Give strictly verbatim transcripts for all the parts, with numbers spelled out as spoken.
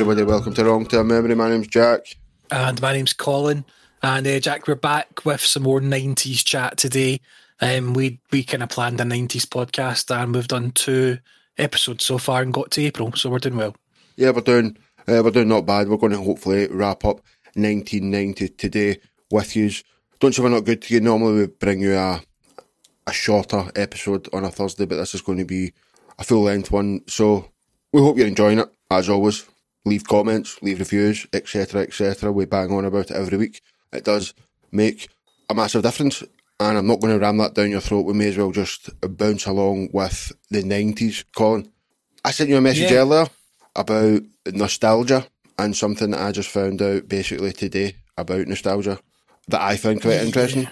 everybody, welcome to Wrong To A Memory. My name's Jack. And my name's Colin. And uh, Jack, we're back with some more nineties chat today. Um, we we kind of planned a nineties podcast and we've done two episodes so far and got to April, so we're doing well. Yeah, we're doing, uh, we're doing not bad. We're going to hopefully wrap up nineteen ninety today with yous. Don't say we're not good to you. Normally we bring you a, a shorter episode on a Thursday, but this is going to be a full-length one, so we hope you're enjoying it, as always. Leave comments, leave reviews, et cetera, et cetera. We bang on about it every week. It does make a massive difference, and I'm not going to ram that down your throat. We may as well just bounce along with the nineties, Colin. I sent you a message yeah. earlier about nostalgia and something that I just found out basically today about nostalgia that I found quite interesting.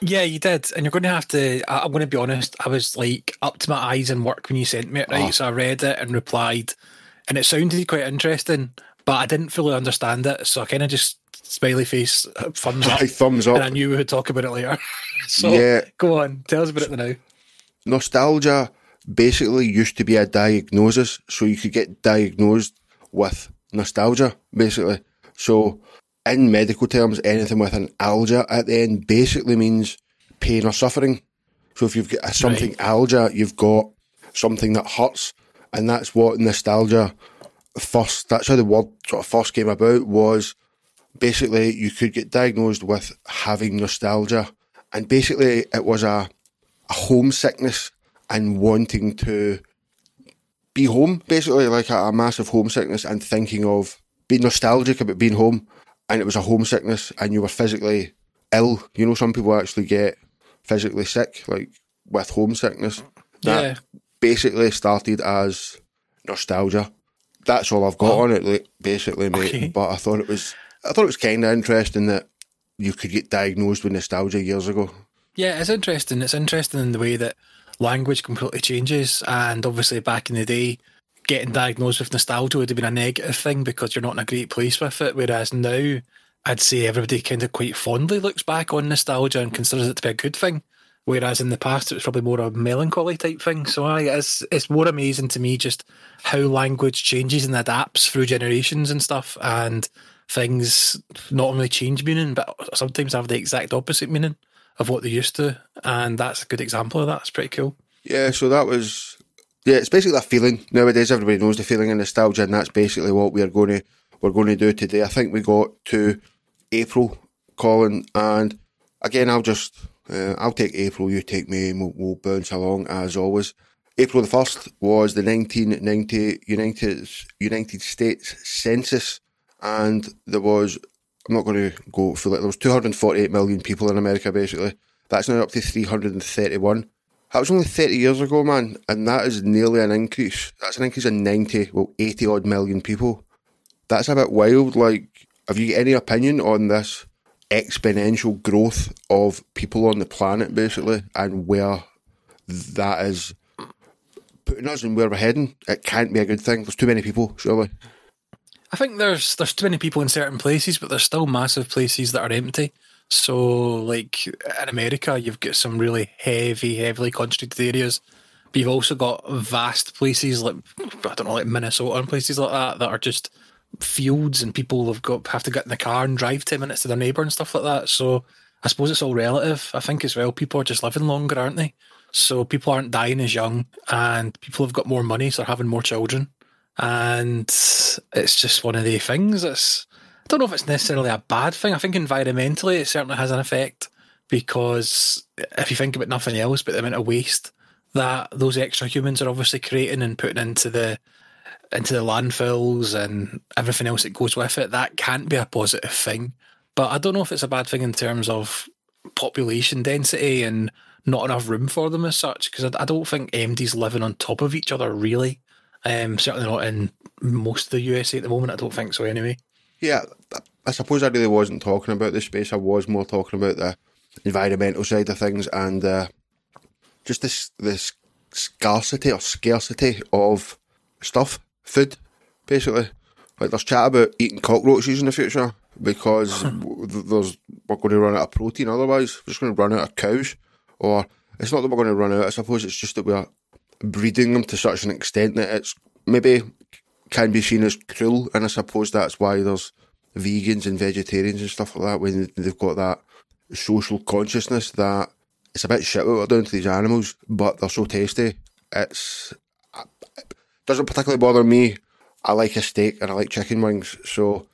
Yeah, you did, and you're going to have to, I'm going to be honest, I was like up to my eyes in work when you sent me it, right? Oh. So I read it and replied, and it sounded quite interesting, but I didn't fully understand it, so I kind of just smiley face, thumbs up, thumbs up, and I knew we would talk about it later. So yeah. Go on, tell us about it now. Nostalgia basically used to be a diagnosis, so you could get diagnosed with nostalgia, basically. So in medical terms, anything with an algia at the end basically means pain or suffering. So if you've got something right. algia, you've got something that hurts, and that's what nostalgia first, that's how the word sort of first came about, was basically you could get diagnosed with having nostalgia, and basically it was a, a homesickness and wanting to be home, basically like a, a massive homesickness and thinking of being nostalgic about being home. And it was a homesickness, and you were physically ill. You know, some people actually get physically sick, like with homesickness. That yeah. basically started as nostalgia. That's all I've got oh. on it, basically, mate. Okay. But I thought it was, I thought it was kind of interesting that you could get diagnosed with nostalgia years ago. Yeah, it's interesting. It's interesting in the way that language completely changes, and obviously back in the day, getting diagnosed with nostalgia would have been a negative thing because you're not in a great place with it, whereas now I'd say everybody kind of quite fondly looks back on nostalgia and considers it to be a good thing, whereas in the past it was probably more a melancholy type thing. So I, it's, it's more amazing to me just how language changes and adapts through generations and stuff, and things not only change meaning but sometimes have the exact opposite meaning of what they used to, and that's a good example of that. It's pretty cool. Yeah, so that was... Yeah, it's basically that feeling. Nowadays, everybody knows the feeling of nostalgia, and that's basically what we're going to we're going to do today. I think we got to April, Colin, and again, I'll just uh, I'll take April, you take me, and we'll, we'll bounce along as always. April the first was the nineteen ninety United United States Census, and there was I'm not going to go through it. There was two hundred forty-eight million people in America. Basically, that's now up to three hundred thirty-one. That was only thirty years ago, man, and that is nearly an increase. That's an increase of ninety, well, eighty-odd million people. That's a bit wild. Like, have you any opinion on this exponential growth of people on the planet, basically, and where that is putting us and where we're heading? It can't be a good thing. There's too many people, surely. I think there's there's too many people in certain places, but there's still massive places that are empty. So, like, in America, you've got some really heavy, heavily concentrated areas, but you've also got vast places like, I don't know, like Minnesota and places like that that are just fields, and people have got have to get in the car and drive ten minutes to their neighbour and stuff like that. So I suppose it's all relative. I think as well, people are just living longer, aren't they? So people aren't dying as young, and people have got more money, so they're having more children. And it's just one of the things that's... I don't know if it's necessarily a bad thing. I think environmentally it certainly has an effect, because if you think about nothing else but the amount of waste that those extra humans are obviously creating and putting into the into the landfills and everything else that goes with it, that can't be a positive thing. But I don't know if it's a bad thing in terms of population density and not enough room for them as such, because I don't think M Ds living on top of each other really. Um, certainly not in most of the U S A at the moment. I don't think so anyway. Yeah, I suppose I really wasn't talking about the space. I was more talking about the environmental side of things, and uh, just this this scarcity or scarcity of stuff, food, basically. Like, there's chat about eating cockroaches in the future because there's we're going to run out of protein. Otherwise, we're just going to run out of cows. Or it's not that we're going to run out. I suppose it's just that we're breeding them to such an extent that it's maybe can be seen as cruel, and I suppose that's why there's vegans and vegetarians and stuff like that, when they've got that social consciousness that it's a bit shit what we're doing to these animals, but they're so tasty. It's, it doesn't particularly bother me. I like a steak and I like chicken wings, so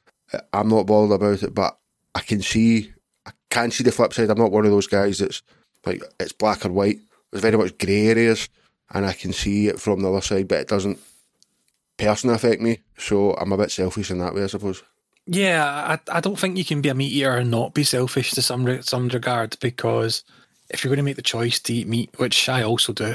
I'm not bothered about it, but I can see, I can see the flip side. I'm not one of those guys that's like, it's black or white. There's very much grey areas, and I can see it from the other side, but it doesn't personally affect me, so I'm a bit selfish in that way, I suppose. Yeah, I, I don't think you can be a meat eater and not be selfish to some some regard, because if you're going to make the choice to eat meat, which I also do,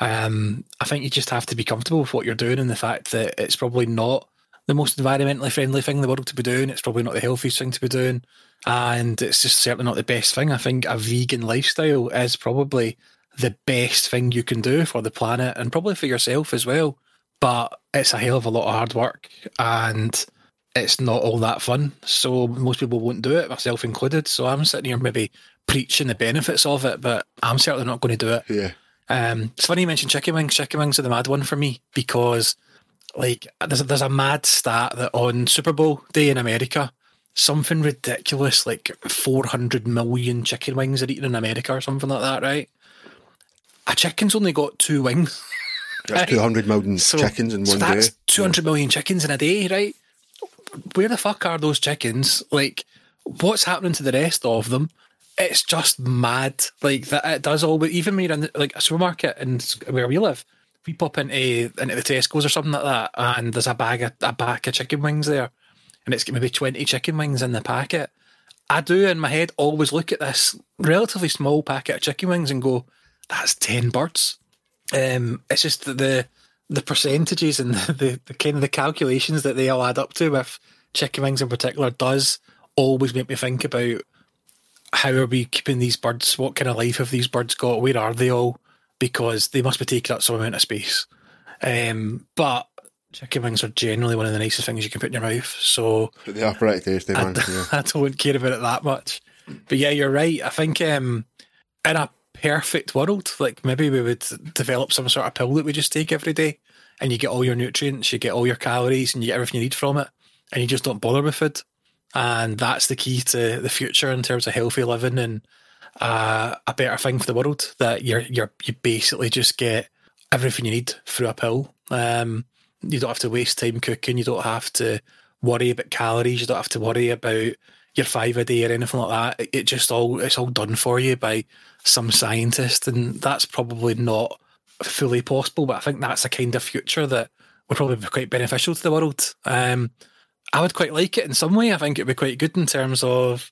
um, I think you just have to be comfortable with what you're doing, and the fact that it's probably not the most environmentally friendly thing in the world to be doing, it's probably not the healthiest thing to be doing, and it's just certainly not the best thing. I think a vegan lifestyle is probably the best thing you can do for the planet, and probably for yourself as well, but it's a hell of a lot of hard work, and it's not all that fun, so most people won't do it, myself included. So I'm sitting here maybe preaching the benefits of it, but I'm certainly not going to do it. Yeah. Um, it's funny you mentioned chicken wings. Chicken wings are the mad one for me, because like there's a, there's a mad stat that on Super Bowl day in America, something ridiculous like four hundred million chicken wings are eaten in America or something like that, right? A chicken's only got two wings. That's two hundred million so, chickens in one so that's day. That's two hundred million chickens in a day, right? Where the fuck are those chickens? Like, what's happening to the rest of them? It's just mad. Like, that it does all, but even when you're in the, like a supermarket and where we live, we pop into into the Tesco's or something like that, and there's a bag of, a pack of chicken wings there, and it's got maybe twenty chicken wings in the packet. I do in my head always look at this relatively small packet of chicken wings and go, that's ten birds. Um, it's just the, the the percentages and the, the, the kind of the calculations that they all add up to with chicken wings in particular does always make me think about, how are we keeping these birds? What kind of life have these birds got? Where are they all? Because they must be taking up some amount of space. Um, but chicken wings are generally one of the nicest things you can put in your mouth. So they are pretty tasty. I, d- yeah. I don't care about it that much. But yeah, you're right. I think um, in a perfect world, like maybe we would develop some sort of pill that we just take every day, and you get all your nutrients, you get all your calories, and you get everything you need from it, and you just don't bother with food. And that's the key to the future in terms of healthy living and uh, a better thing for the world, that you're you're you basically just get everything you need through a pill. Um, you don't have to waste time cooking, you don't have to worry about calories, you don't have to worry about your five a day or anything like that. It just all it's all done for you by some scientist, and that's probably not fully possible, but I think that's a kind of future that would probably be quite beneficial to the world. Um, I would quite like it in some way. I think it would be quite good in terms of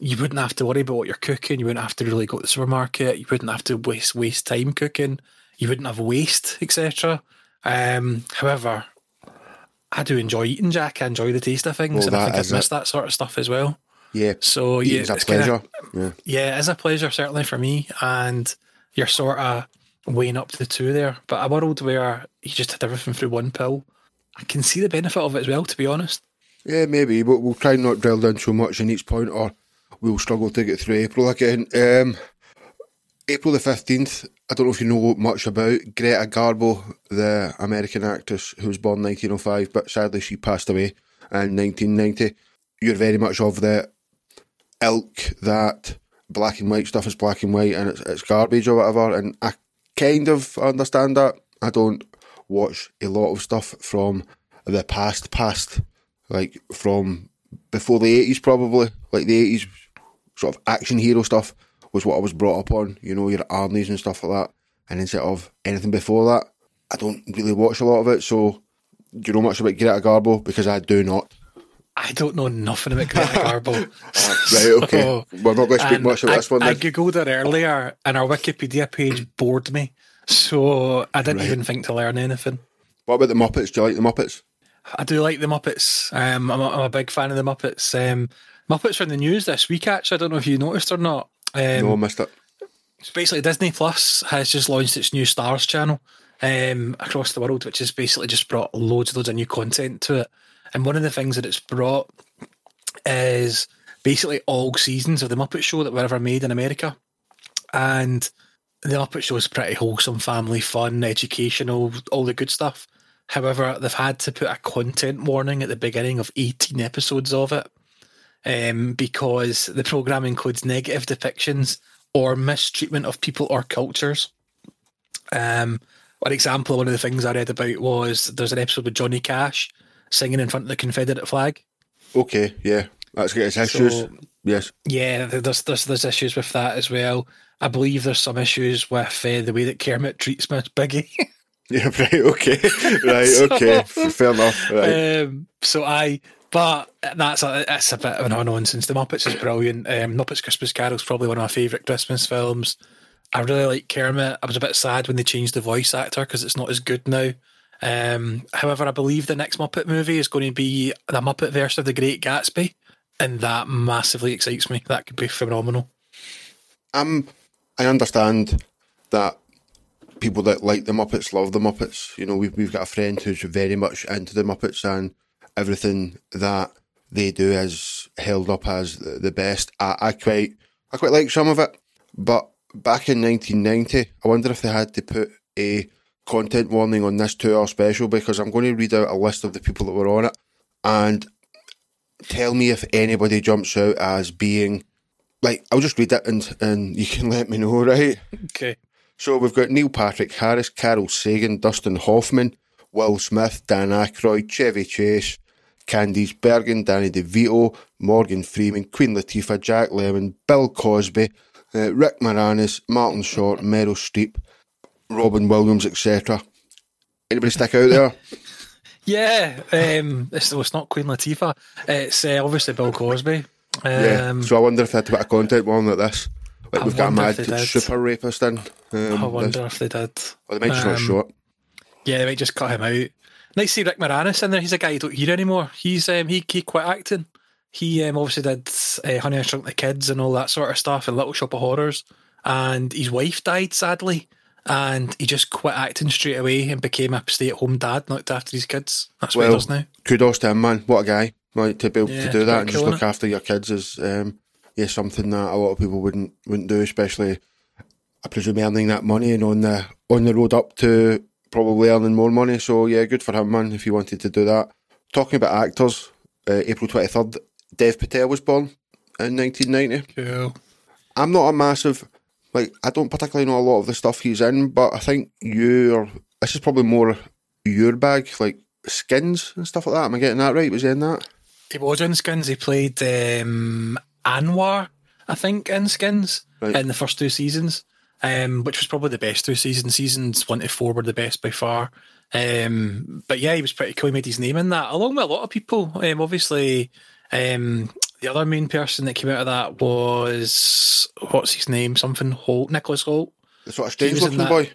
you wouldn't have to worry about what you're cooking, you wouldn't have to really go to the supermarket, you wouldn't have to waste waste time cooking, you wouldn't have waste, et cetera. Um, however, I do enjoy eating, Jack. I enjoy the taste of things, well, and I think I've missed it. That sort of stuff as well. Yeah, so yeah, it's a pleasure. Kinda, yeah. yeah, it is a pleasure, certainly for me. And you're sort of weighing up the two there. But a world where you just had everything through one pill, I can see the benefit of it as well, to be honest. Yeah, maybe, but we'll try and not drill down so much in each point, or we'll struggle to get through April again. Um, April the fifteenth, I don't know if you know much about Greta Garbo, the American actress who was born nineteen oh five, but sadly she passed away in nineteen ninety. You're very much of the ilk that black and white stuff is black and white and it's, it's garbage or whatever, and I kind of understand that. I don't watch a lot of stuff from the past past like from before the eighties, probably like the eighties sort of action hero stuff was what I was brought up on, you know, your Arnie's and stuff like that, and instead of anything before that I don't really watch a lot of it. So do you know much about Greta Garbo? Because I do not. I don't know nothing about Greta Garbo. Right, okay. So, we're not going to speak much about I, this one. Then. I googled her earlier, and our Wikipedia page bored me, so I didn't right. even think to learn anything. What about the Muppets? Do you like the Muppets? I do like the Muppets. Um, I'm, a, I'm a big fan of the Muppets. Um, Muppets are in the news this week, actually. I don't know if you noticed or not. Um, no, I missed it. So basically, Disney Plus has just launched its new Stars channel um, across the world, which has basically just brought loads and loads of new content to it. And one of the things that it's brought is basically all seasons of The Muppet Show that were ever made in America. And The Muppet Show is pretty wholesome, family fun, educational, all the good stuff. However, they've had to put a content warning at the beginning of eighteen episodes of it um, because the programme includes negative depictions or mistreatment of people or cultures. Um, one example of one of the things I read about was there's an episode with Johnny Cash singing in front of the Confederate flag. Okay, yeah. That's got its issues. So, yes. Yeah, there's, there's, there's issues with that as well. I believe there's some issues with uh, the way that Kermit treats Miss Piggy. Yeah, right, okay. Right, so, okay. Fair enough. Right. Um, so I, but that's a, that's a bit of an on-nonsense. The Muppets is brilliant. Um, Muppets Christmas Carol is probably one of my favourite Christmas films. I really like Kermit. I was a bit sad when they changed the voice actor because it's not as good now. Um, however, I believe the next Muppet movie is going to be the Muppet version of The Great Gatsby, and that massively excites me. That could be phenomenal. Um, I understand that people that like the Muppets love the Muppets. You know, we've, we've got a friend who's very much into the Muppets, and everything that they do is held up as the, the best. I, I quite I quite like some of it, but back in nineteen ninety, I wonder if they had to put a content warning on this two-hour special, because I'm going to read out a list of the people that were on it, and tell me if anybody jumps out as being... Like, I'll just read it and, and you can let me know, right? Okay. So we've got Neil Patrick Harris, Carol Sagan, Dustin Hoffman, Will Smith, Dan Aykroyd, Chevy Chase, Candice Bergen, Danny DeVito, Morgan Freeman, Queen Latifah, Jack Lemmon, Bill Cosby, uh, Rick Moranis, Martin Short, Meryl Streep, Robin Williams, et cetera. Anybody stick out there? Yeah, um, it's, well, it's not Queen Latifah. It's uh, obviously Bill Cosby. Um, yeah, so I wonder if they had to put a content warning like this. Like, we've got a mad super rapist in. Um, I wonder this. If they did. Or they might just um, not show it. Yeah, they might just cut him out. Nice to see Rick Moranis in there. He's a guy you don't hear anymore. He's um, he, he quit acting. He um, obviously did uh, Honey, I Shrunk the Kids and all that sort of stuff, and Little Shop of Horrors. And his wife died, sadly. And he just quit acting straight away and became a stay-at-home dad, looked after his kids. That's well, what he does now. Kudos to him, man. What a guy. Like, to be able yeah, to do that and just look it. after your kids is um, yeah, something that a lot of people wouldn't wouldn't do, especially, I presume, earning that money and on the on the road up to probably earning more money. So, yeah, good for him, man, if he wanted to do that. Talking about actors, uh, April twenty-third, Dev Patel was born in nineteen ninety. Cool. I'm not a massive... Like, I don't particularly know a lot of the stuff he's in, but I think you're... This is probably more your bag, like Skins and stuff like that. Am I getting that right? Was he in that? He was in Skins. He played um, Anwar, I think, in Skins, right, in the first two seasons, um, which was probably the best two seasons. Seasons one to four were the best by far. Um, but yeah, he was pretty cool. He made his name in that, along with a lot of people. Um, obviously, um, the other main person that came out of that was... What's his name? Something Holt, Nicholas Holt. The sort of strange-looking boy.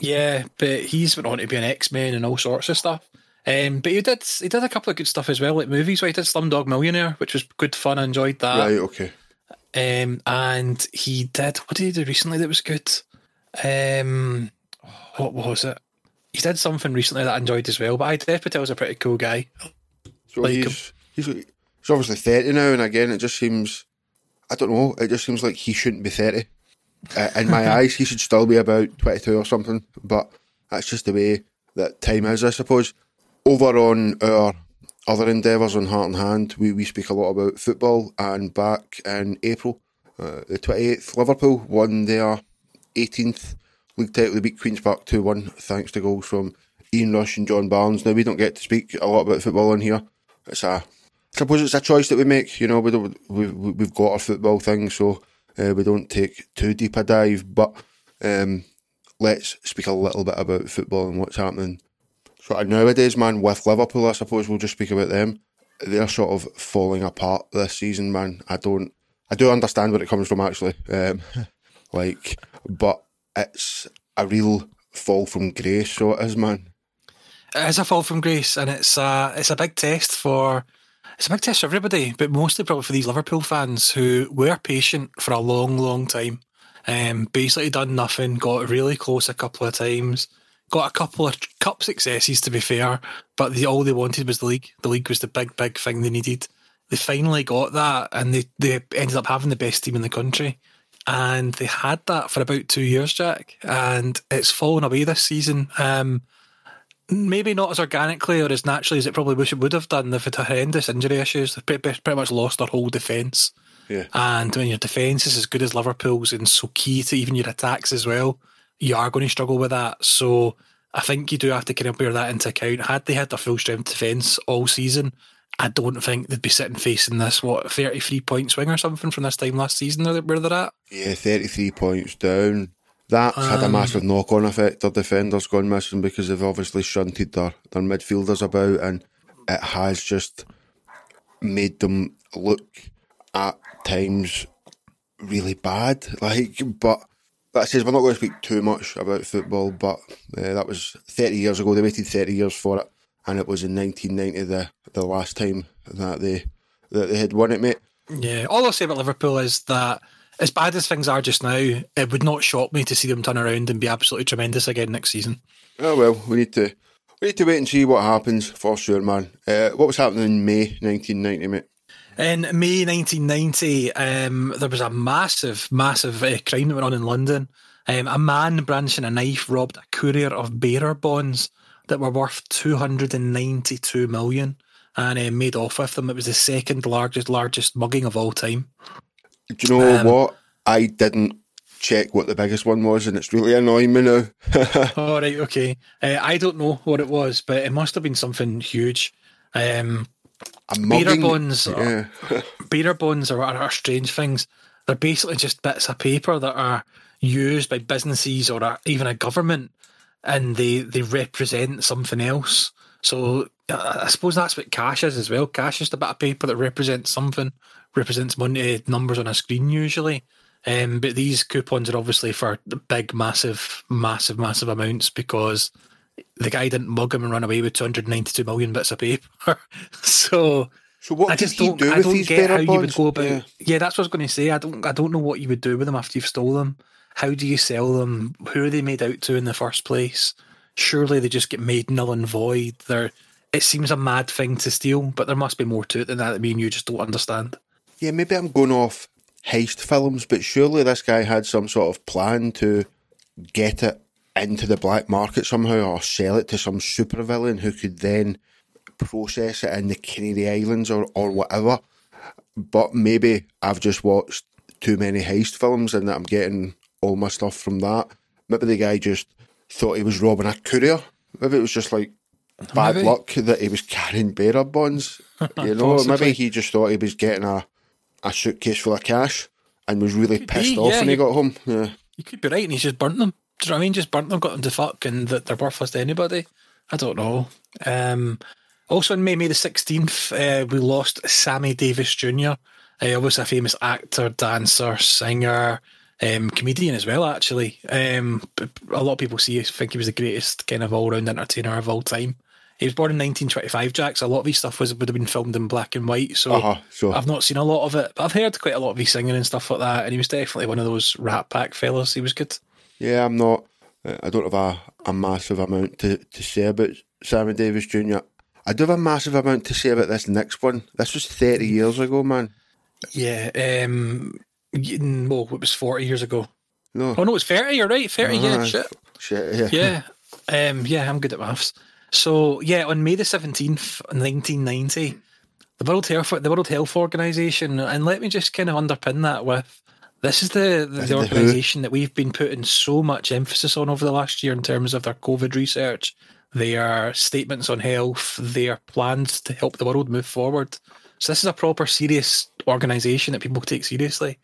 Yeah, but he's went on to be an X-Men and all sorts of stuff. Um, but he did he did a couple of good stuff as well, like movies. Well, he did Slumdog Millionaire, which was good fun. I enjoyed that. Right, okay. Um, and he did... What did he do recently that was good? Um, what was it? He did something recently that I enjoyed as well, but I Dev Patel's a pretty cool guy. So like, he's, he's, he's obviously thirty now, and again, it just seems... I don't know, it just seems like he shouldn't be thirty. Uh, in my eyes, he should still be about twenty-two or something, but that's just the way that time is, I suppose. Over on our other endeavours on Heart and Hand, we, we speak a lot about football, and back in April, uh, the twenty-eighth, Liverpool won their eighteenth league title. They beat Queen's Park two one, thanks to goals from Ian Rush and John Barnes. Now, we don't get to speak a lot about football on here. It's a... I suppose it's a choice that we make, you know, we don't, we, we've got our football thing, so uh, we don't take too deep a dive, but um, let's speak a little bit about football and what's happening sort of nowadays, man, with Liverpool. I suppose we'll just speak about them. They're sort of falling apart this season, man. I don't, I do understand where it comes from, actually, um, like, but it's a real fall from grace, so it is, man. It is a fall from grace, and it's a, it's a big test for... It's a big test for everybody, but mostly probably for these Liverpool fans who were patient for a long, long time. Um, basically done nothing, got really close a couple of times, got a couple of cup successes to be fair, but the, all they wanted was the league. The league was the big, big thing they needed. They finally got that, and they, they ended up having the best team in the country. And they had that for about two years, Jack, and it's fallen away this season. Um, maybe not as organically or as naturally as it probably wish it would have done. They've had horrendous injury issues. They've pretty, pretty much lost their whole defence. Yeah. And when your defence is as good as Liverpool's and so key to even your attacks as well, you are going to struggle with that. So I think you do have to kind of bear that into account. Had they had their full-strength defence all season, I don't think they'd be sitting facing this, what, thirty-three point swing or something from this time last season where they're at? Yeah, thirty-three points down. That's um, had a massive knock-on effect. Their defenders gone missing because they've obviously shunted their, their midfielders about, and it has just made them look at times really bad. Like, but that says we're not going to speak too much about football, but uh, that was thirty years ago. They waited thirty years for it, and it was in nineteen ninety the, the last time that they that they had won it, mate. Yeah, all I'll say about Liverpool is that as bad as things are just now, it would not shock me to see them turn around and be absolutely tremendous again next season. Oh well, we need to we need to wait and see what happens for sure, man. Uh, what was happening in May nineteen ninety, mate? In May nineteen ninety, um, there was a massive, massive uh, crime that went on in London. Um, a man brandishing a knife robbed a courier of bearer bonds that were worth two hundred ninety-two million pounds and uh, made off with them. It was the second largest, largest mugging of all time. Do you know um, what? I didn't check what the biggest one was, and it's really annoying me now. All right, okay. Uh, I don't know what it was, but it must have been something huge. Um, bearer bonds, yeah. Bearer bonds are, are, are strange things. They're basically just bits of paper that are used by businesses or a, even a government, and they, they represent something else. So uh, I suppose that's what cash is as well. Cash is just a bit of paper that represents something, represents money, numbers on a screen usually. Um, but these coupons are obviously for big, massive, massive, massive amounts because the guy didn't mug him and run away with two hundred ninety-two million bits of paper. so, so what I just don't, do I don't get how bonds? You would go about. Yeah. yeah, that's what I was going to say. I don't, I don't know what you would do with them after you've stole them. How do you sell them? Who are they made out to in the first place? Surely they just get made null and void. They're, it seems a mad thing to steal, but there must be more to it than that that me and you just don't understand. Yeah, maybe I'm going off heist films, but surely this guy had some sort of plan to get it into the black market somehow or sell it to some supervillain who could then process it in the Canary Islands or, or whatever. But maybe I've just watched too many heist films and that I'm getting all my stuff from that. Maybe the guy just thought he was robbing a courier. Maybe it was just like bad maybe. luck that he was carrying bearer bonds. You know, maybe he just thought he was getting a, a suitcase full of cash and was really pissed be, off yeah, when you, he got home. Yeah. You could be right, and he's just burnt them. Do you know what I mean? Just burnt them, got them to fuck, and that they're worthless to anybody. I don't know. Um, also in May, May the sixteenth, uh, we lost Sammy Davis Junior, uh, obviously a famous actor, dancer, singer, um, comedian as well, actually. Um, a lot of people see think he was the greatest kind of all-round entertainer of all time. He was born in nineteen twenty-five, Jack, so a lot of his stuff was would have been filmed in black and white, so uh-huh, sure. I've not seen a lot of it, but I've heard quite a lot of his singing and stuff like that, and he was definitely one of those Rat Pack fellas. He was good. Yeah, I'm not, I don't have a, a massive amount to, to say about Sammy Davis Junior I do have a massive amount to say about this next one. This was thirty years ago, man. Yeah, um, no, it was forty years ago. No. Oh, no, it's thirty, you're right, thirty, uh, yeah, shit. Shit, yeah. Yeah, um, yeah, I'm good at maths. So, yeah, on May the seventeenth, nineteen ninety, the World Health the World Health Organization, and let me just kind of underpin that with, this is the, the, the organization that we've been putting so much emphasis on over the last year in terms of their COVID research, their statements on health, their plans to help the world move forward. So this is a proper serious organization that people take seriously.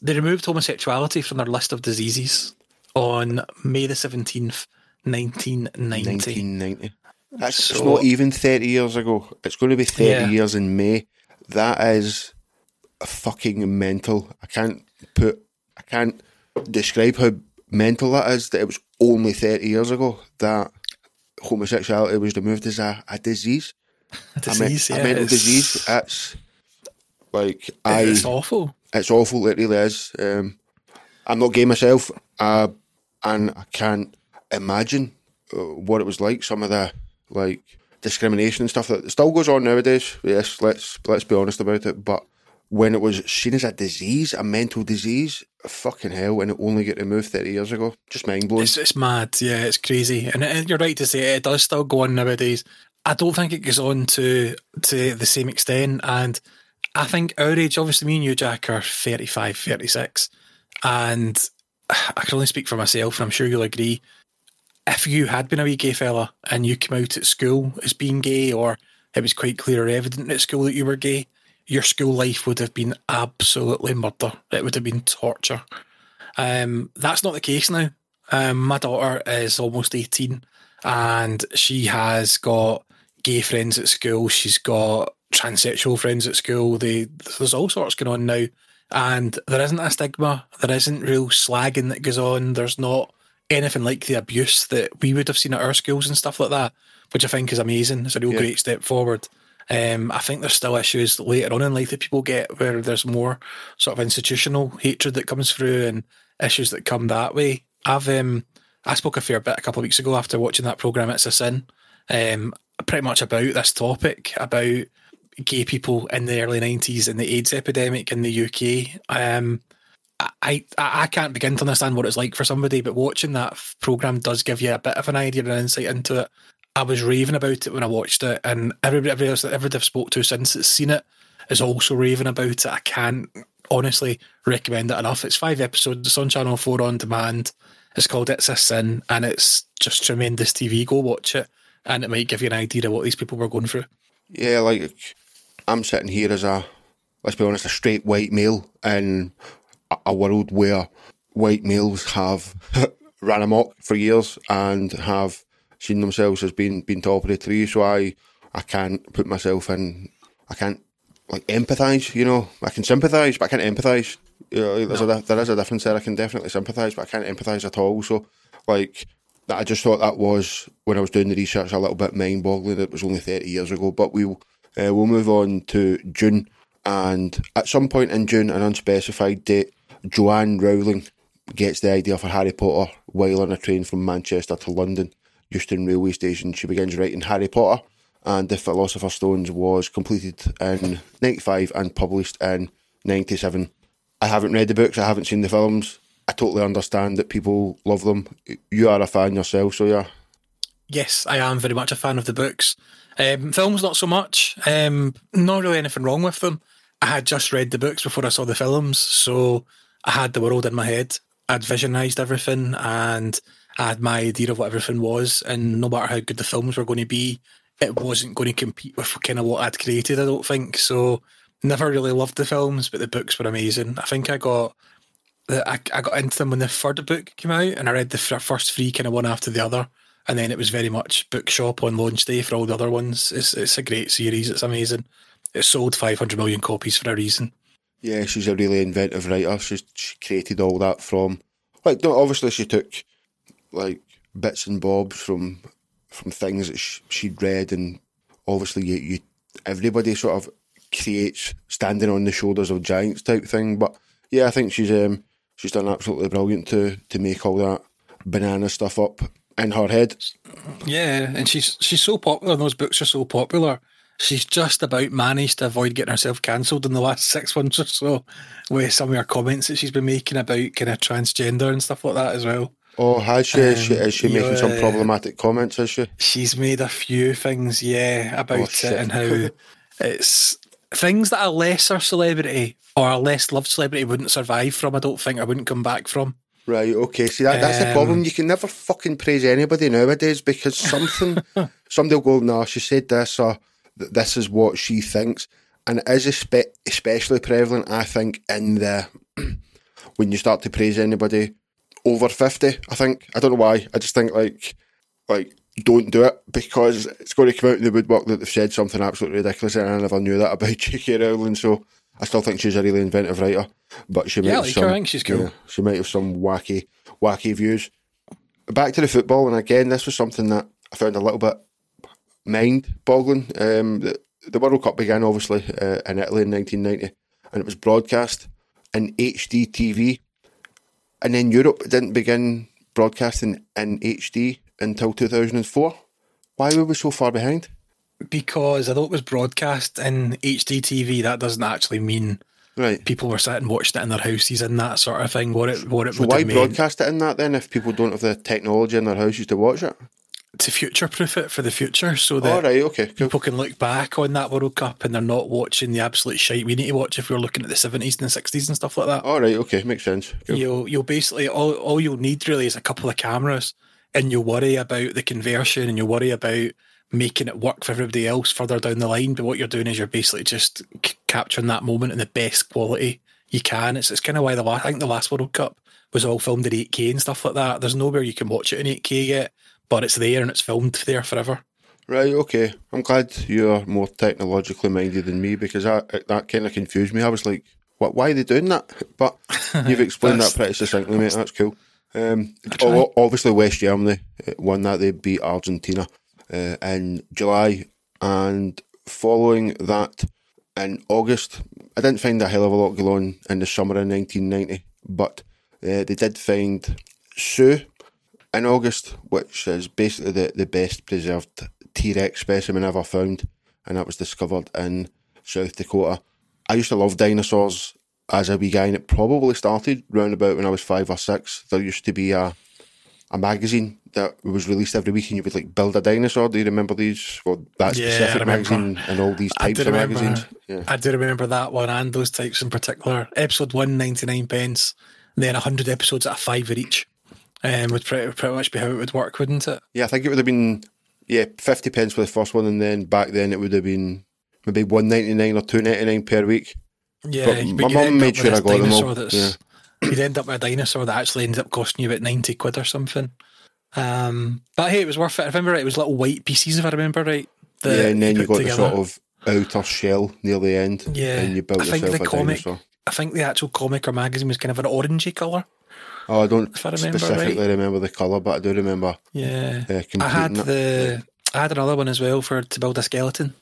They removed homosexuality from their list of diseases on May the seventeenth, nineteen ninety. nineteen ninety. That's, so, it's not even thirty years ago. It's going to be thirty yeah. years in May. That is fucking mental. I can't put, I can't describe how mental that is, that it was only thirty years ago that homosexuality was removed as a, a disease. A disease, a me- yeah. A mental it's, disease. It's like, I... It's awful. It's awful, it really is. Um, I'm not gay myself, uh, and I can't imagine what it was like, some of the like discrimination and stuff that still goes on nowadays. Yes, let's let's be honest about it, but when it was seen as a disease, a mental disease. Fucking hell, and it only got removed thirty years ago. Just mind-blowing. It's, it's mad, yeah, it's crazy. And it, you're right to say it does still go on nowadays. I don't think it goes on to to the same extent, and I think our age, obviously me and you, Jack, are thirty-five, thirty-six, and I can only speak for myself, and I'm sure you'll agree, if you had been a wee gay fella and you came out at school as being gay, or it was quite clear or evident at school that you were gay, your school life would have been absolutely murder. It would have been torture. Um, that's not the case now. Um, my daughter is almost eighteen, and she has got gay friends at school. She's got transsexual friends at school. They, there's all sorts going on now, and there isn't a stigma. There isn't real slagging that goes on. There's not anything like the abuse that we would have seen at our schools and stuff like that, which I think is amazing. It's a real yeah. great step forward. Um, I think there's still issues later on in life that people get where there's more sort of institutional hatred that comes through and issues that come that way. I've um, I spoke a fair bit a couple of weeks ago after watching that programme It's a Sin, um, pretty much about this topic, about gay people in the early nineties and the AIDS epidemic in the U K. Um, I, I I can't begin to understand what it's like for somebody, but watching that programme does give you a bit of an idea and insight into it. I was raving about it when I watched it, and everybody, everybody else that everybody I've spoke to since it's seen it is also raving about it. I can't honestly recommend it enough. It's five episodes. It's on Channel four on demand. It's called It's a Sin, and it's just tremendous T V. Go watch it, and it might give you an idea of what these people were going through. Yeah, like, I'm sitting here as a, let's be honest, a straight white male in a world where white males have ran amok for years and have seen themselves as being being top of the tree, so I I can't put myself in. I can't like empathise, you know. I can sympathise, but I can't empathise. You know, there's no. a there is a difference there. I can definitely sympathise, but I can't empathise at all. So, like, I just thought that was, when I was doing the research, a little bit mind-boggling that it was only thirty years ago. But we'll uh, we'll move on to June, and at some point in June, an unspecified date, Joanne Rowling gets the idea for Harry Potter while on a train from Manchester to London. Euston Railway Station, she begins writing Harry Potter and the Philosopher's Stones was completed in ninety-five and published in ninety-seven. I haven't read the books, I haven't seen the films. I totally understand that people love them. You are a fan yourself, so yeah. Yes, I am very much a fan of the books. Um, films, not so much. Um, not really anything wrong with them. I had just read the books before I saw the films, so I had the world in my head. I'd visionised everything, and I had my idea of what everything was, and no matter how good the films were going to be, it wasn't going to compete with kind of what I'd created, I don't think. So, never really loved the films, but the books were amazing. I think I got the, I, I got into them when the third book came out, and I read the first three kind of one after the other, and then it was very much bookshop on launch day for all the other ones. It's, it's a great series, it's amazing. It sold five hundred million copies for a reason. Yeah, she's a really inventive writer. She's, she created all that from... Like, no, obviously she took... like bits and bobs from from things that sh- she'd read, and obviously you, you everybody sort of creates standing on the shoulders of giants type thing, but yeah, I think she's um she's done absolutely brilliant to to make all that banana stuff up in her head. Yeah, and she's she's so popular, and those books are so popular. She's just about managed to avoid getting herself cancelled in the last six months or so with some of her comments that she's been making about kind of transgender and stuff like that as well. Oh, has she? Is she, is she um, making yeah, some problematic comments, is she? She's made a few things, yeah, about oh, it shit. And how it's things that a lesser celebrity or a less loved celebrity wouldn't survive from, I don't think, I wouldn't come back from. Right, okay. See, that, that's um, the problem. You can never fucking praise anybody nowadays because something, somebody will go, nah, she said this or this is what she thinks. And it is espe- especially prevalent, I think, in the, when you start to praise anybody over fifty, I think. I don't know why. I just think, like, like don't do it, because it's going to come out in the woodwork that they've said something absolutely ridiculous, and I never knew that about J K Rowling, so I still think she's a really inventive writer, but she might, yeah, have like some, her, I think she's cool. Yeah, she might have some wacky, wacky views. Back to the football, and again, this was something that I found a little bit mind-boggling. Um, the, the World Cup began, obviously, uh, in Italy in nineteen ninety, and it was broadcast in H D T V. And then Europe didn't begin broadcasting in H D until two thousand four. Why were we so far behind? Because although it was broadcast in H D T V, that doesn't actually mean Right. People were sat and watched it in their houses and that sort of thing. What it, what it so would why have broadcast made. It in that then if people don't have the technology in their houses to watch it? To future-proof it for the future so that oh, right, okay, cool. people can look back on that World Cup and they're not watching the absolute shite we need to watch if we're looking at the seventies and the sixties and stuff like that. All right, okay, makes sense. Cool. You'll, you'll basically, all, all you'll need really is a couple of cameras and you'll worry about the conversion and you'll worry about making it work for everybody else further down the line, but what you're doing is you're basically just c- capturing that moment in the best quality you can. It's it's kind of why the last, I think the last World Cup was all filmed at eight K and stuff like that. There's nowhere you can watch it in eight K yet, but it's there and it's filmed there forever. Right, okay. I'm glad you're more technologically minded than me because I, that kind of confused me. I was like, what? Why are they doing that? But you've explained that pretty succinctly, mate. That's cool. Um, obviously, West Germany won that. They beat Argentina uh, in July. And following that in August, I didn't find a hell of a lot going on in the summer of nineteen ninety, but uh, they did find Sue in August, which is basically the, the best preserved T-Rex specimen ever found, and that was discovered in South Dakota. I used to love dinosaurs as a wee guy, and it probably started round about when I was five or six. There used to be a a magazine that was released every week, and you would like build a dinosaur. Do you remember these? Or that yeah, specific magazine and all these types of remember, magazines? Yeah. I do remember that one and those types in particular. Episode one, ninety-nine pence, and then one hundred episodes at a fiver each. Um, would pretty, pretty much be how it would work, wouldn't it? Yeah, I think it would have been yeah fifty pence for the first one, and then back then it would have been maybe one ninety nine or two ninety nine per week. Yeah, but but my mum made sure I got them all. Yeah. You'd end up with a dinosaur that actually ended up costing you about ninety quid or something. Um, but hey, it was worth it. I remember right, it was little white pieces, if I remember right. Yeah, and then you, you got together. The sort of outer shell near the end. Yeah, and you built I yourself think the a comic, dinosaur. I think the actual comic or magazine was kind of an orangey colour. Oh, I don't if I remember specifically right. remember the colour, but I do remember. Yeah, uh, I had the. I had another one as well for to build a skeleton.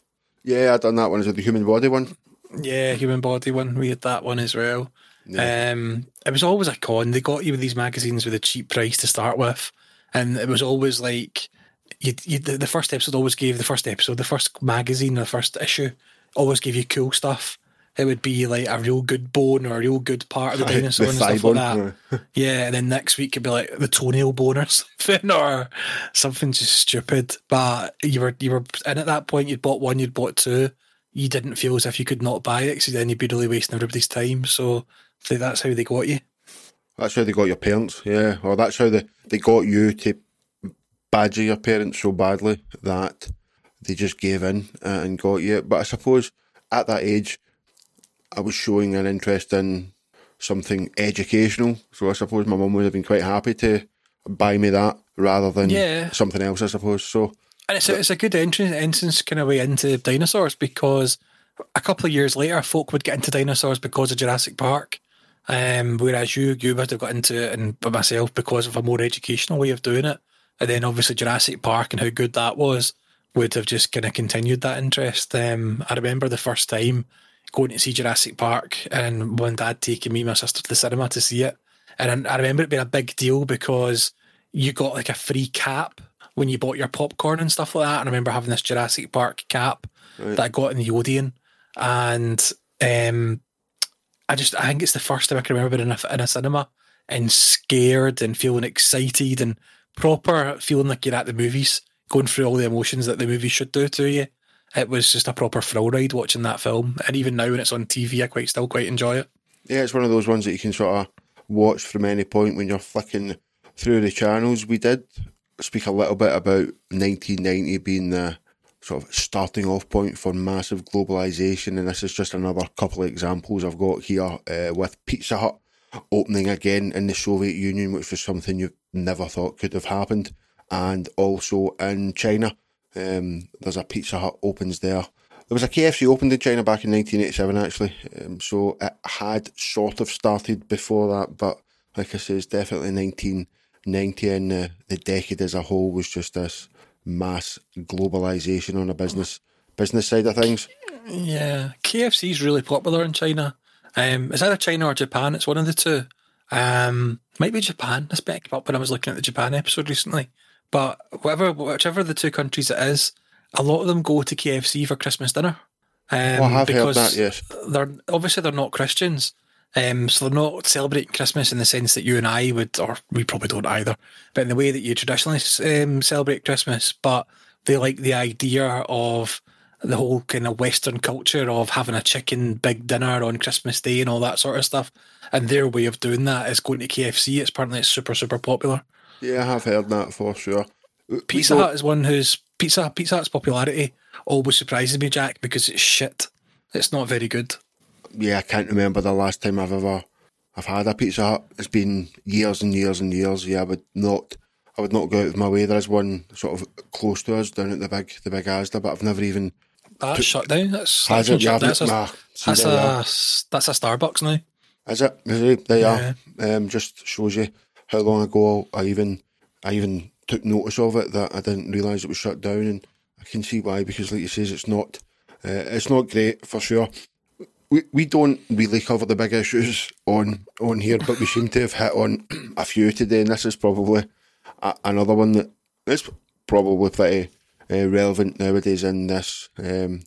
Yeah, I done that one. Is it the human body one? Yeah, human body one. We had that one as well. Yeah. Um, it was always a con. They got you with these magazines with a cheap price to start with, and it was always like you. The, the first episode always gave the first episode, the first magazine, the first issue always gave you cool stuff. It would be like a real good bone or a real good part of the dinosaur the and stuff bone, like that. Yeah. yeah, and then next week it'd be like the toenail bone or something or something just stupid. But you were you were and at that point you'd bought one, you'd bought two. You didn't feel as if you could not buy it because then you'd be really wasting everybody's time. So that's how they got you. That's how they got your parents, yeah. Or that's how they, they got you to badger your parents so badly that they just gave in and got you. But I suppose at that age I was showing an interest in something educational, so I suppose my mum would have been quite happy to buy me that rather than yeah. something else, I suppose. So, and it's a, it's a good entrance, entrance kind of way into dinosaurs because a couple of years later, folk would get into dinosaurs because of Jurassic Park, um, whereas you you would have got into it and by myself because of a more educational way of doing it, and then obviously Jurassic Park and how good that was would have just kind of continued that interest. Um, I remember the first time going to see Jurassic Park and one dad taking me and my sister to the cinema to see it. And I remember it being a big deal because you got like a free cap when you bought your popcorn and stuff like that. And I remember having this Jurassic Park cap right. that I got in the Odeon. And um, I just, I think it's the first time I can remember being in a, in a cinema and scared and feeling excited and proper feeling like you're at the movies, going through all the emotions that the movie should do to you. It was just a proper thrill ride watching that film. And even now when it's on T V, I quite still quite enjoy it. Yeah, it's one of those ones that you can sort of watch from any point when you're flicking through the channels. We did speak a little bit about nineteen ninety being the sort of starting off point for massive globalisation. And this is just another couple of examples I've got here uh, with Pizza Hut opening again in the Soviet Union, which was something you never thought could have happened. And also in China. Um, there's a Pizza Hut opens there. There was a K F C opened in China back in nineteen eighty-seven, actually. Um, so it had sort of started before that, but like I say, it's definitely nineteen ninety, and uh, the decade as a whole was just this mass globalisation on a business business side of things. Yeah, K F C's really popular in China. Um, it's either China or Japan. It's one of the two. Um, might be Japan. I picked up when I was looking at the Japan episode recently. But whatever, whichever of the two countries it is, a lot of them go to K F C for Christmas dinner. Um, well, I have heard that, yes. They're, obviously, they're not Christians, um, so they're not celebrating Christmas in the sense that you and I would, or we probably don't either, but in the way that you traditionally um, celebrate Christmas, but they like the idea of the whole kind of Western culture of having a chicken big dinner on Christmas Day and all that sort of stuff. And their way of doing that is going to K F C. It's apparently it's super, super popular. Yeah, I have heard that for sure. Pizza Hut is one whose Pizza Pizza Hut's popularity always surprises me, Jack, because it's shit. It's not very good. Yeah, I can't remember the last time I've ever I've had a Pizza Hut. It's been years and years and years. Yeah, I would not I would not go out of my way. There is one sort of close to us down at the big the big Asda, but I've never even That's shut down. That's that's, it, shut down. That's, a, nah, that's, a, that's a Starbucks now. Is it? Is it? They yeah. are. Um, just shows you how long ago I even I even took notice of it, that I didn't realise it was shut down, and I can see why, because like you says, it's not uh, it's not great for sure. We we don't really cover the big issues on, on here, but we seem to have hit on a few today, and this is probably a, another one that is probably pretty Uh, relevant nowadays in this um,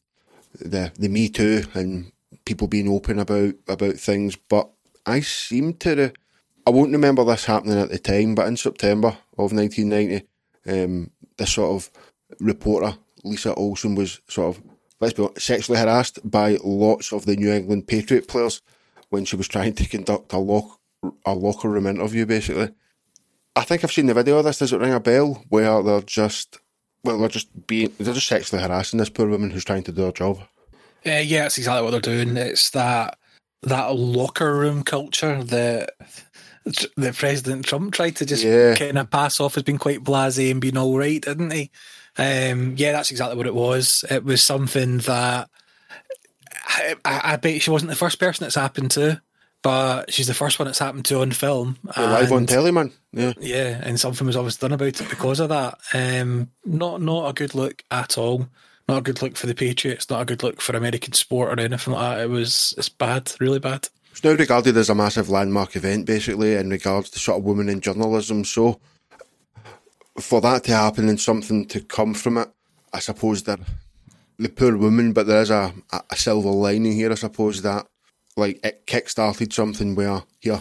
the the Me Too and people being open about about things. But I seem to re- I won't remember this happening at the time, but in September of nineteen ninety, um, this sort of reporter Lisa Olsen was sort of, let's be honest, sexually harassed by lots of the New England Patriot players when she was trying to conduct a lock a locker room interview. Basically, I think I've seen the video of this. Does it ring a bell? Where they're just Well, they're just being, they're just sexually harassing this poor woman who's trying to do her job. Uh, yeah, that's exactly what they're doing. It's that that locker room culture that that President Trump tried to just yeah. kind of pass off as being quite blasé and being all right, didn't he? Um, yeah, that's exactly what it was. It was something that I, I, I bet she wasn't the first person it's happened to, but she's the first one it's happened to on film. Yeah, live on telly, man. Yeah. Yeah, and something was obviously done about it because of that. Um, not not a good look at all. Not a good look for the Patriots, not a good look for American sport or anything like that. It was it's bad, really bad. It's now regarded as a massive landmark event, basically, in regards to sort of women in journalism. So for that to happen and something to come from it, I suppose that the poor woman, but there is a, a silver lining here, I suppose, that like it kick-started something where, here,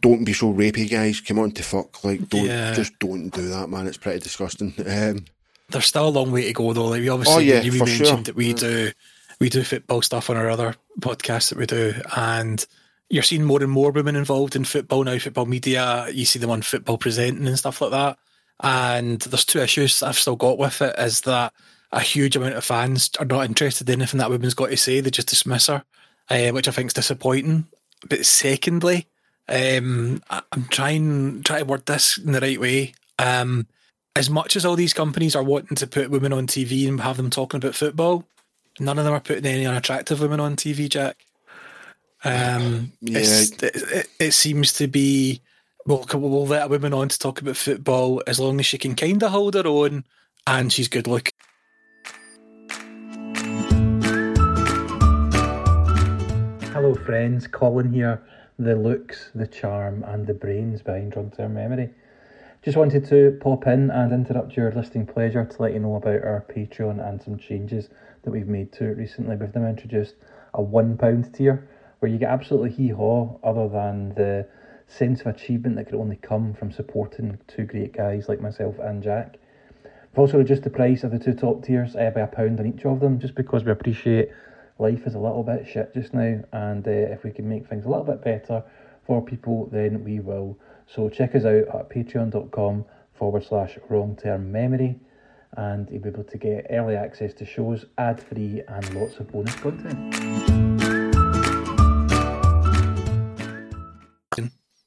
don't be so rapey, guys. Come on to fuck. Like, don't yeah. just don't do that, man. It's pretty disgusting. Um, There's still a long way to go, though. Like we obviously, oh, yeah, you mentioned sure. that we yeah. do we do football stuff on our other podcasts that we do, and you're seeing more and more women involved in football now. Football media, you see them on football presenting and stuff like that. And there's two issues I've still got with it: is that a huge amount of fans are not interested in anything that woman's got to say; they just dismiss her. Uh, which I think is disappointing. But secondly, um, I'm trying try to word this in the right way. Um, as much as all these companies are wanting to put women on T V and have them talking about football, none of them are putting any unattractive women on T V, Jack. Um, yeah. it's, it, it, it seems to be, well, we'll let a woman on to talk about football as long as she can kind of hold her own and she's good looking. Hello friends, Colin here, the looks, the charm and the brains behind Wrong To A Memory. Just wanted to pop in and interrupt your listening pleasure to let you know about our Patreon and some changes that we've made to it recently. We've now introduced a one pound tier where you get absolutely hee-haw other than the sense of achievement that could only come from supporting two great guys like myself and Jack. We've also reduced the price of the two top tiers uh, by a pound on each of them just because we appreciate life is a little bit shit just now, and uh, if we can make things a little bit better for people, then we will. So check us out at patreon.com forward slash wrong term memory, and you'll be able to get early access to shows, ad-free, and lots of bonus content.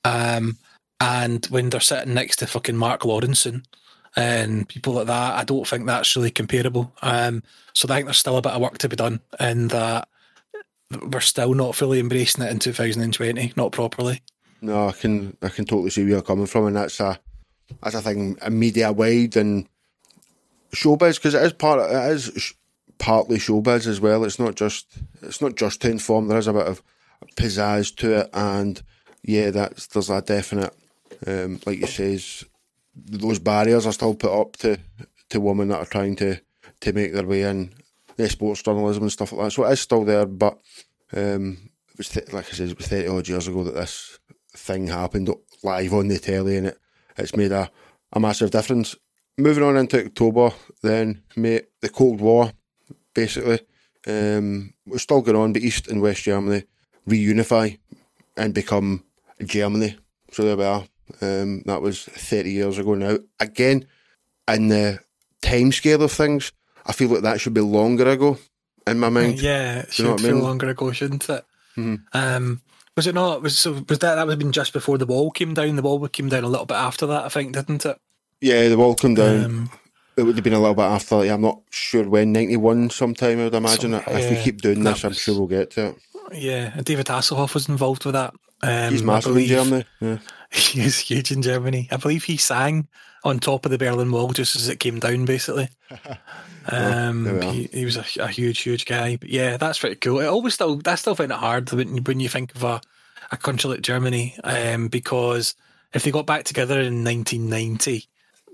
Um, and when they're sitting next to fucking Mark Lawrenson and people like that, I don't think that's really comparable. Um, so I think there's still a bit of work to be done, and that we're still not fully embracing it in two thousand twenty, not properly. No, I can I can totally see where you're coming from, and that's a that's a thing media wide and showbiz, because it is part it is sh- partly showbiz as well. It's not just it's not just to inform. There is a bit of pizzazz to it, and yeah, that's there's a definite um, like you says. Those barriers are still put up to, to women that are trying to, to make their way in. their sports journalism and stuff like that. So it is still there, but um, it was th- like I said, it was thirty odd years ago that this thing happened live on the telly, and it, it's made a, a massive difference. Moving on into October, then, mate, the Cold War, basically, um, was still going on, but East and West Germany reunify and become Germany. So there we are. Um, that was thirty years ago now. Again, in the time scale of things, I feel like that should be longer ago in my mind. Yeah, it should you know feel I mean? longer ago, shouldn't it? Mm-hmm. Um, was it not? Was so? Was that that would have been just before the wall came down? The wall came down a little bit after that, I think, didn't it? Yeah, the wall came down. Um, it would have been a little bit after. Like, I'm not sure when. ninety-one, sometime I would imagine. Some, if yeah, we keep doing this, was, I'm sure we'll get to it. Yeah, and David Hasselhoff was involved with that. Um, He's massive believe, in Germany. Yeah. He is huge in Germany. I believe he sang on top of the Berlin Wall just as it came down, basically. um, well, he, he was a, a huge, huge guy. But yeah, that's pretty cool. I always still, I still find it hard when, when you think of a, a country like Germany, um, because if they got back together in nineteen ninety,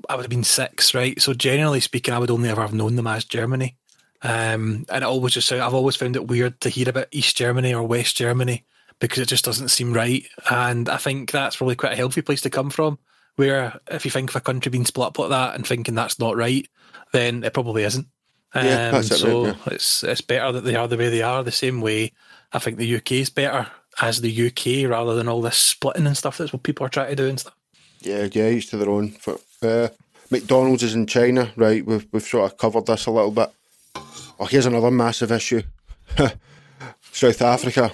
I would have been six, right? So generally speaking, I would only ever have known them as Germany. Um, and it always just, I've always found it weird to hear about East Germany or West Germany, because it just doesn't seem right. And I think that's probably quite a healthy place to come from, where if you think of a country being split up like that and thinking that's not right, then it probably isn't. Um, yeah, that's it, so right, yeah. it's it's better that they are the way they are, the same way I think the U K is better as the U K rather than all this splitting and stuff that's what people are trying to do and stuff. Yeah, yeah, each to their own. For, uh, McDonald's is in China, right? We've, we've sort of covered this a little bit. Oh, here's another massive issue. South Africa.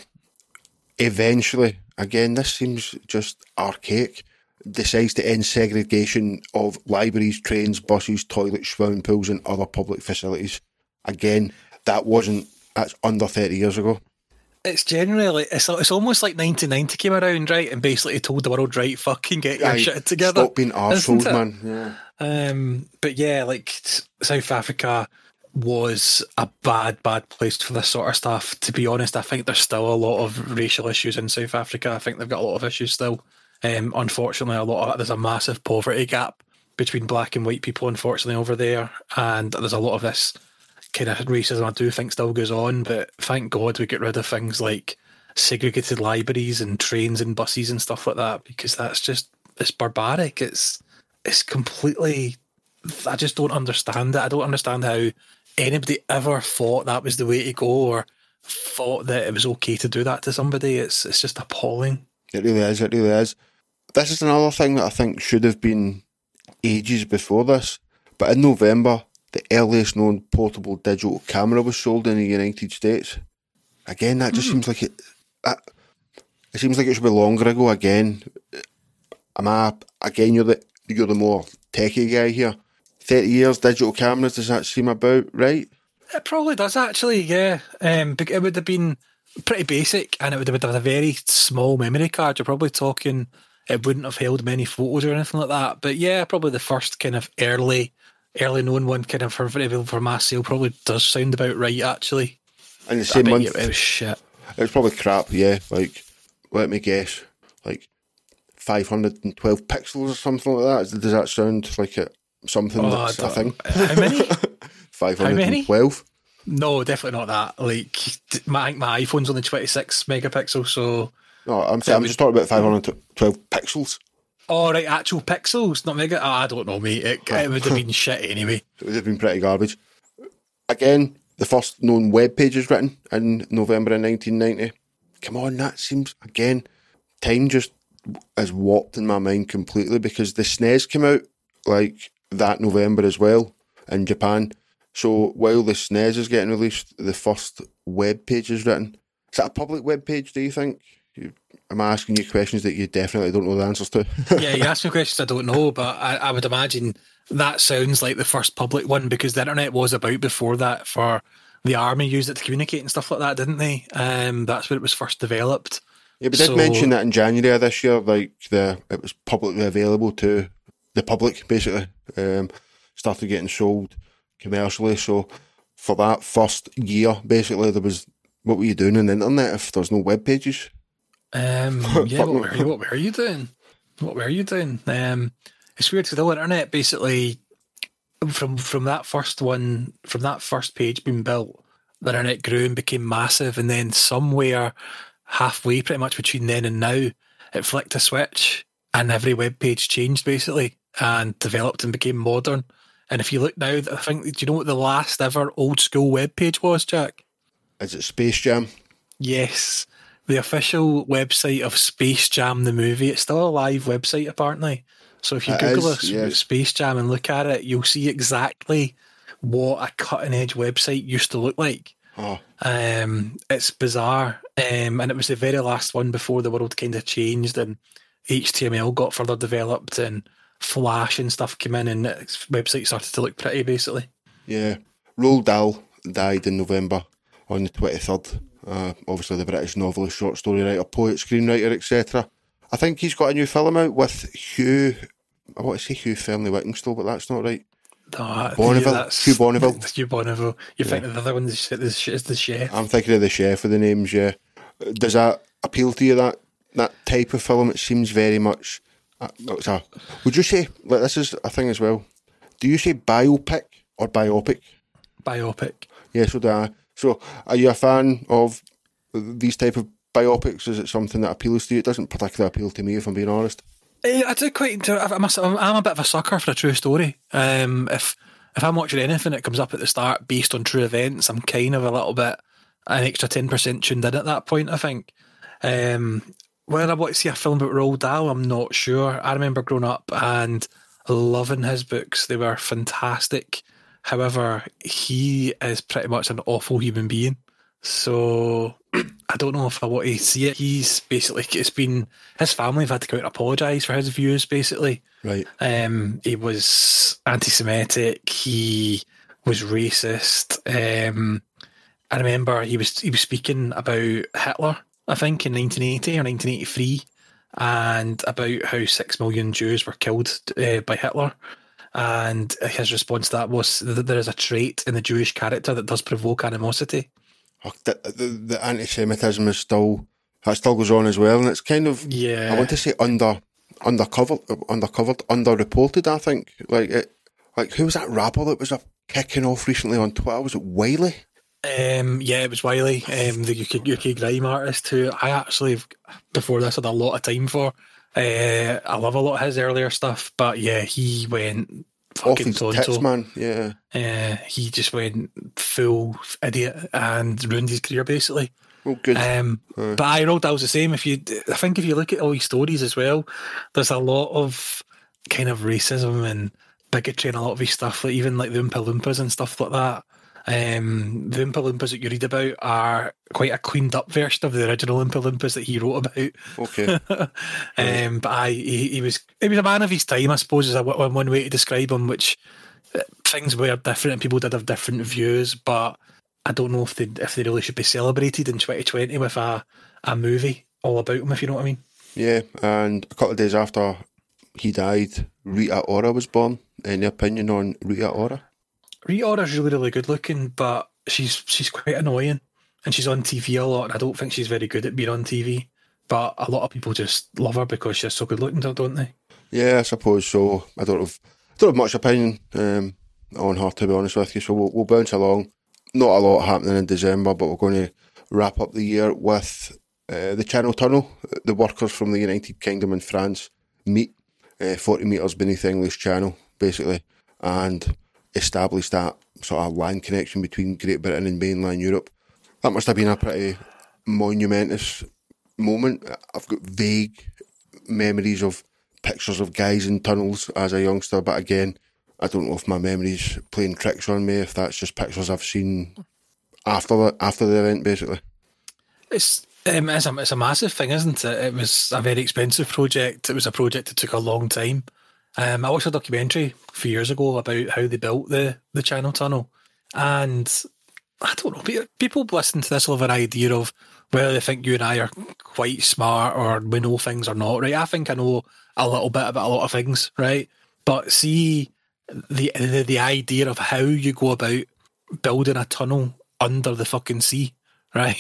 Eventually, again, this seems just archaic, decides to end segregation of libraries, trains, buses, toilets, swimming pools and other public facilities. Again, that wasn't, that's under thirty years ago. It's generally, like, it's it's almost like nineteen ninety came around, right, and basically told the world, right, fucking get your right, shit together. Stop being arseholes, man. Yeah. Um, but yeah, like, South Africa was a bad, bad place for this sort of stuff. To be honest, I think there's still a lot of racial issues in South Africa. I think they've got a lot of issues still. Um, unfortunately, a lot of there's a massive poverty gap between black and white people, unfortunately, over there. And there's a lot of this kind of racism I do think still goes on. But thank God we get rid of things like segregated libraries and trains and buses and stuff like that, because that's just, it's barbaric. It's, it's completely, I just don't understand it. I don't understand how anybody ever thought that was the way to go, or thought that it was okay to do that to somebody. It's it's just appalling. It really is, it really is. This is another thing that I think should have been ages before this, but in November, the earliest known portable digital camera was sold in the United States. Again, that just mm. seems like it, that, it seems like it should be longer ago again. Am I, again, you're the, you're the more techie guy here. thirty years, digital cameras, does that seem about right? It probably does, actually, yeah. Um, it would have been pretty basic, and it would have had a very small memory card. You're probably talking, it wouldn't have held many photos or anything like that. But yeah, probably the first kind of early, early known one kind of for, for mass sale probably does sound about right, actually. And the same month, it was shit. It was probably crap, yeah. Like, let me guess, like five hundred twelve pixels or something like that. Does that sound like it? Something oh, that's a thing. How many? five hundred twelve. No, definitely not that. Like, my my iPhone's only twenty-six megapixels, so. No, I'm, so I'm just talking about five hundred twelve pixels. Oh, right, actual pixels, not mega. Oh, I don't know, mate. It, it would have been shit anyway. It would have been pretty garbage. Again, the first known web page is written in November of nineteen ninety. Come on, that seems, again, time just has warped in my mind completely, because the S N E S came out, like, that November as well in Japan. So while the S N E S is getting released, the first web page is written. Is that a public web page, do you think? You, am I asking you questions that you definitely don't know the answers to? Yeah, you ask me questions I don't know, but I, I would imagine that sounds like the first public one, because the internet was about before that. For the army used it to communicate and stuff like that, didn't they? Um, that's where it was first developed. Yeah, but so, did mention that in January of this year, like the it was publicly available to the public, basically. Um, started getting sold commercially. So for that first year, basically, there was, what were you doing on the internet if there's no web pages? Um, yeah, what were, you, what were you doing? What were you doing? Um, it's weird because the internet basically from from that first one, from that first page being built, the internet grew and became massive, and then somewhere halfway pretty much between then and now, it flicked a switch and every web page changed basically and developed and became modern. And if you look now, I think, do you know what the last ever old school web page was, Jack? Is it Space Jam? Yes. The official website of Space Jam, the movie. It's still a live website, apparently. So if you it Google is, a, yes. Space Jam and look at it, you'll see exactly what a cutting-edge website used to look like. Oh. Um, it's bizarre. Um, and it was the very last one before the world kind of changed and H T M L got further developed and Flash and stuff came in and the website started to look pretty, basically. Yeah. Roald Dahl died in November on the twenty-third. Uh, obviously the British novelist, short story writer, poet, screenwriter, et cetera. I think he's got a new film out with Hugh... I want to say Hugh Fernley Whittingstall, but that's not right. No, Bonneville. Yeah, Hugh Bonneville. Hugh Bonneville. You're yeah. thinking of the other one is the chef. I'm thinking of the chef with the names, yeah. Does that appeal to you, that, that type of film? It seems very much... Uh, it's a, would you say, like, this is a thing as well, do you say biopic or biopic? Biopic. Yeah, so do I. So are you a fan of these type of biopics? Is it something that appeals to you? It doesn't particularly appeal to me, if I'm being honest. I do quite enjoy it. I'm a bit of a sucker for a true story. Um, if if I'm watching anything that comes up at the start based on true events, I'm kind of a little bit an extra ten percent tuned in at that point, I think. Um, whether I want to see a film about Roald Dahl, I'm not sure. I remember growing up and loving his books. They were fantastic. However, he is pretty much an awful human being. So I don't know if I want to see it. He's basically, it's been, his family have had to go out and apologise for his views, basically. Right. Um, he was anti-Semitic. He was racist. Um, I remember he was he was speaking about Hitler, I think, in nineteen eighty or nineteen eighty-three, and about how six million Jews were killed uh, by Hitler. And his response to that was that there is a trait in the Jewish character that does provoke animosity. Oh, the, the, the anti-Semitism is still, that still goes on as well, and it's kind of, yeah. I want to say under, undercovered, undercovered, underreported, I think. Like, it, like who was that rapper that was uh, kicking off recently on Twitter? Was it Wiley? Um, yeah, it was Wiley, um, the U K, U K grime artist, who I actually, before this, had a lot of time for. Uh, I love a lot of his earlier stuff, but yeah, he went fucking tonto. Tits, man. Yeah, uh, he just went full idiot and ruined his career, basically. Well, good. Um, uh. But I Roald Dahl's the same. If you, I think, if you look at all his stories as well, there's a lot of kind of racism and bigotry in a lot of his stuff. Like even like the Oompa Loompas and stuff like that. Um, the Oompa Loompas that you read about are quite a cleaned up version of the original Oompa Loompas that he wrote about. Okay. um, but I, he, he was he was a man of his time, I suppose, is a, one way to describe him, which things were different and people did have different views, but I don't know if they if they really should be celebrated in twenty twenty with a, a movie all about him, if you know what I mean. Yeah, and a couple of days after he died, Rita Ora was born. Any opinion on Rita Ora? Rita Ora's really, really good looking, but she's she's quite annoying, and she's on T V a lot, and I don't think she's very good at being on T V, but a lot of people just love her because she's so good looking, don't they? Yeah, I suppose so. I don't have, I don't have much opinion um, on her, to be honest with you, so we'll, we'll bounce along. Not a lot happening in December, but we're going to wrap up the year with uh, the Channel Tunnel. The workers from the United Kingdom and France meet uh, forty metres beneath English Channel, basically, and established that sort of land connection between Great Britain and mainland Europe. That must have been a pretty monumentous moment. I've got vague memories of pictures of guys in tunnels as a youngster, but again, I don't know if my memory's playing tricks on me, if that's just pictures I've seen after the, after the event, basically. It's, um, it's, a, it's a massive thing, isn't it? It was a very expensive project. It was a project that took a long time. Um, I watched a documentary a few years ago about how they built the, the Channel Tunnel, and I don't know, people listening to this will have an idea of whether they think you and I are quite smart or we know things or not, right? I think I know a little bit about a lot of things, right? But see, the the, the idea of how you go about building a tunnel under the fucking sea, right?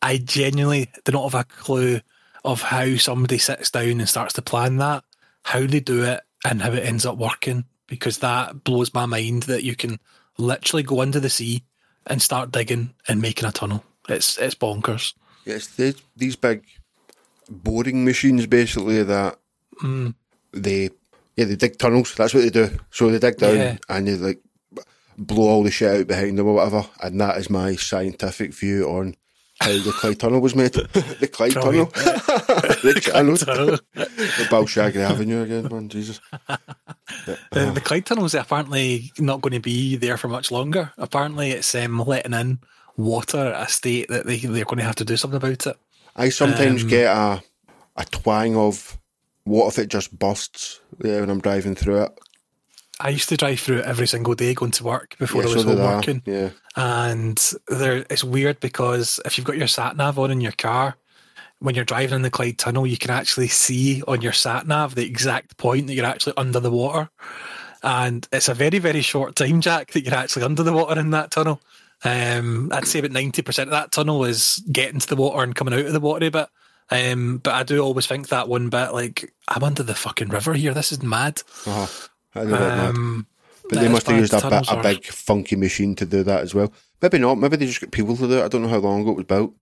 I genuinely do not have a clue of how somebody sits down and starts to plan that, how they do it and how it ends up working, because that blows my mind that you can literally go into the sea and start digging and making a tunnel. It's it's bonkers. Yes, they, these big boring machines basically that mm. they yeah they dig tunnels. That's what they do. So they dig down yeah. and they like blow all the shit out behind them or whatever. And that is my scientific view on how the Clyde Tunnel was made. The Clyde Tunnel. The Clyde Tunnel. The Balshaggy Avenue again, man. Jesus. But, uh, the Clyde Tunnel is apparently not going to be there for much longer. Apparently, it's um, letting in water at a state that they, they're going to have to do something about it. I sometimes um, get a a twang of what if it just bursts yeah, when I'm driving through it. I used to drive through it every single day going to work before yeah, I was so home working. Yeah. And there, it's weird because if you've got your sat-nav on in your car, when you're driving in the Clyde Tunnel, you can actually see on your sat-nav the exact point that you're actually under the water. And it's a very, very short time, Jack, that you're actually under the water in that tunnel. Um, I'd say about ninety percent of that tunnel is getting to the water and coming out of the water a bit. Um, but I do always think that one bit, like, I'm under the fucking river here. This is mad. Uh-huh. I know that um, but that they must have used a, bit, a big funky machine to do that as well. Maybe not. Maybe they just got people to do it. I don't know how long ago it was built.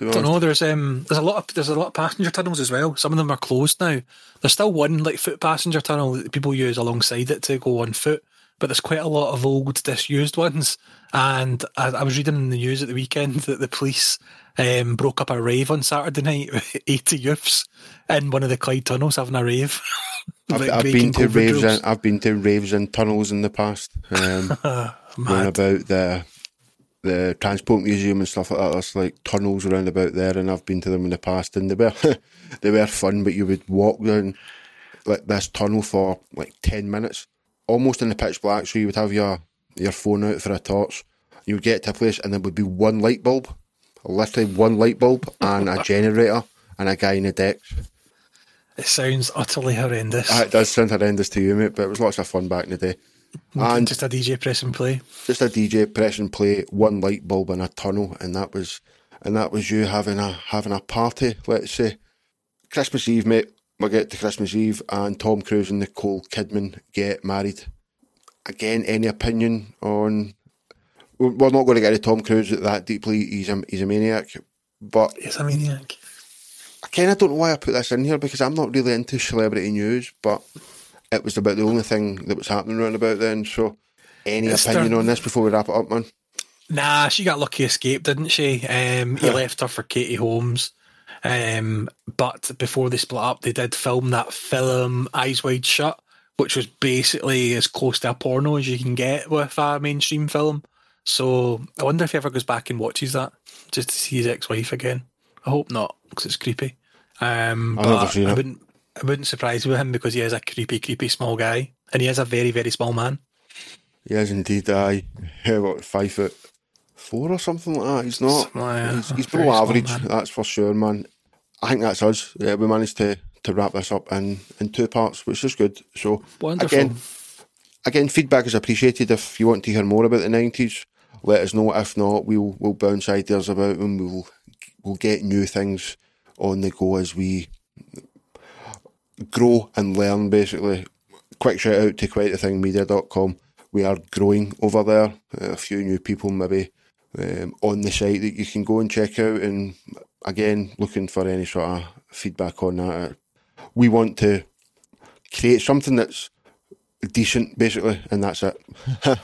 I don't know. There's um, there's a lot of there's a lot of passenger tunnels as well. Some of them are closed now. There's still one like foot passenger tunnel that people use alongside it to go on foot. But there's quite a lot of old disused ones. And I, I was reading in the news at the weekend that the police um, broke up a rave on Saturday night with eighty youths in one of the Clyde tunnels having a rave. I've, like I've been to raves and I've been to raves and tunnels in the past. Um, going about the the transport museum and stuff like that. There's like tunnels around about there, and I've been to them in the past, and they were they were fun. But you would walk down like this tunnel for like ten minutes, almost in the pitch black. So you would have your your phone out for a torch. You would get to a place, and there would be one light bulb, literally one light bulb, and a generator, and a guy in the decks. It sounds utterly horrendous. It does sound horrendous to you, mate, but it was lots of fun back in the day. And just a D J press and play. Just a D J press and play, one light bulb in a tunnel, and that was and that was you having a having a party, let's say. Christmas Eve, mate, we'll get to Christmas Eve, and Tom Cruise and Nicole Kidman get married. Again, any opinion on... We're not going to get to Tom Cruise that deeply, he's a, he's a maniac, but... He's a maniac. I kind of don't know why I put this in here because I'm not really into celebrity news, but it was about the only thing that was happening around about then. So, any it's opinion there... on this before we wrap it up, man? Nah, she got lucky escape, didn't she? Um, he left her for Katie Holmes. Um, but before they split up, they did film that film Eyes Wide Shut, which was basically as close to a porno as you can get with a mainstream film. So, I wonder if he ever goes back and watches that just to see his ex-wife again. I hope not, because it's creepy. Um, I've never seen it. I wouldn't, I wouldn't surprise with him because he is a creepy, creepy small guy, and he is a very, very small man. He is indeed. I what five foot four or something like that. He's not. Like that. He's, he's below average. That's for sure, man. I think that's us. Yeah, we managed to, to wrap this up in, in two parts, which is good. So wonderful. Again, again, feedback is appreciated. If you want to hear more about the nineties, let us know. If not, we'll we'll bounce ideas about them. We'll. We'll get new things on the go as we grow and learn, basically. Quick shout out to quite the thing media dot com. We are growing over there. A few new people maybe um, on the site that you can go and check out. And again, looking for any sort of feedback on that. We want to create something that's decent, basically, and that's it. I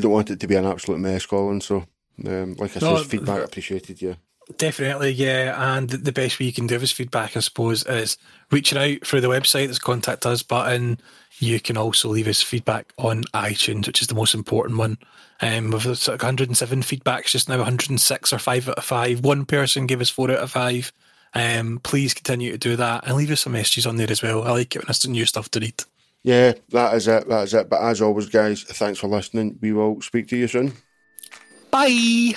don't want it to be an absolute mess, Colin. So, um, like I no, said, feedback appreciated, yeah. Definitely, yeah, and the best way you can do is feedback, I suppose, is reaching out through the website. There's a contact us button. You can also leave us feedback on iTunes, which is the most important one. Um, we've got one hundred seven feedbacks just now, one hundred six or five out of five. One person gave us four out of five. Um, please continue to do that and leave us some messages on there as well. I like it when there's some new stuff to read. Yeah, that is it, that is it. But as always, guys, thanks for listening. We will speak to you soon. Bye!